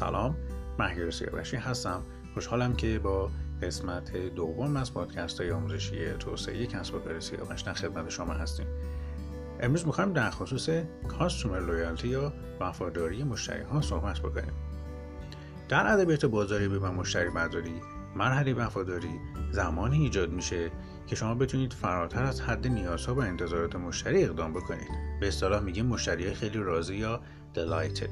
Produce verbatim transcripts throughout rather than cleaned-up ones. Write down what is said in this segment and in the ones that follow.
سلام، مهیار سیاوشی هستم. خوشحالم که با قسمت دوم از پادکست های آموزشی توسعه کسب و کار سیاوش در خدمت شما هستیم. امروز میخوایم در خصوص کاستومر لویالتی یا وفاداری مشتری ها صحبت بکنیم. در ادبیات بازاریابی و مشتری برداری، مرحله وفاداری زمانی ایجاد میشه که شما بتونید فراتر از حد نیازها و انتظارات مشتری اقدام بکنید. به اصطلاح میگیم مشتری خیلی راضی یا delighted.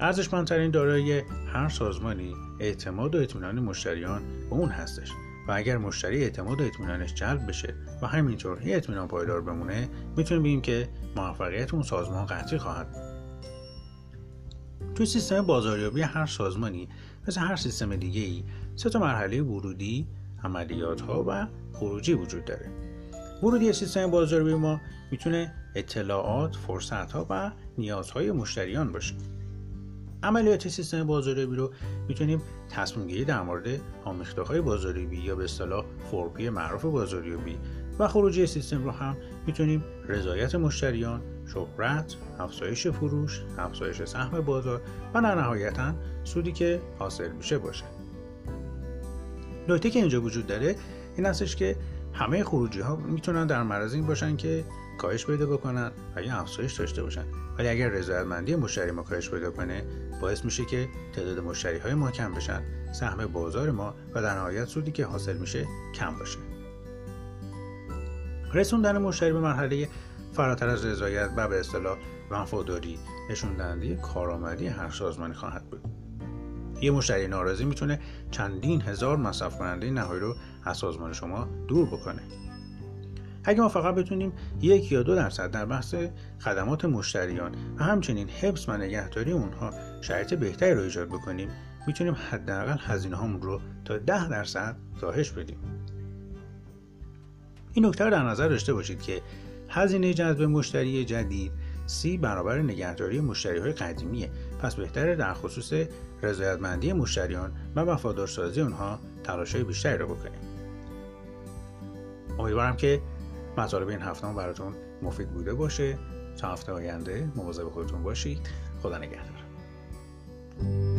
ارزشمندترین دارایی هر سازمانی اعتماد و اطمینان مشتریان به اون هستش و اگر مشتری اعتماد و اطمینانش جلب بشه و همینطور این اطمینان پایدار بمونه، میتونیم بگیم که موفقیت اون سازمان قطعی خواهد بود. توی سیستم بازاریابی هر سازمانی مثل هر سیستم دیگه‌ای سه تا مرحله ورودی، عملیات‌ها و خروجی وجود داره. ورودی سیستم بازاریابی ما میتونه اطلاعات، فرصت‌ها و نیازهای مشتریان باشه. عملیات سیستم بازاریابی رو میتونیم تصمیم گیری در مورد آمیخته‌های بازاریابی یا به اصطلاح فور پی معروف بازاریابی و خروجی سیستم رو هم میتونیم رضایت مشتریان، شهرت، افزایش فروش، افزایش سهم بازار و در نهایتاً سودی که حاصل میشه باشه. نکته که اینجا وجود داره این هستش که همه خروجی ها میتونن در معرض این باشن که کاهش پیدا بکنن و یا افزایش داشته باشن، ولی اگر رضایتمندی مشتری ما کاهش پیدا کنه باعث میشه که تعداد مشتری های ما کم بشن، سهم بازار ما و در نهایت سودی که حاصل میشه کم باشه. رسوندن مشتری به مرحله فراتر از رضایت و به اصطلاح وفاداری نشون دهنده کارآمدی هر سازمانی خواهد بود. یه مشتری ناراضی میتونه چندین هزار مصرف کننده نهایی رو از سازمان شما دور بکنه. اگه ما فقط بتونیم یک یا دو درصد در بحث خدمات مشتریان و همچنین حفظ و نگهداری اونها شرایط بهتری رو ایجاد بکنیم، میتونیم حداقل هزینه هامون رو تا ده درصد کاهش بدیم. این نکته رو در نظر داشته باشید که هزینه جذب مشتری جدید سی برابر نگهداری مشتری‌های قدیمیه، پس بهتره در خصوص رضایتمندی مشتریان و وفادارسازی اونها تلاش‌های بیشتری رو بکنیم. امیدوارم که مطالب این هفته هم براتون مفید بوده باشه. تا هفته آینده مواظب خودتون باشید. خدا نگهدار.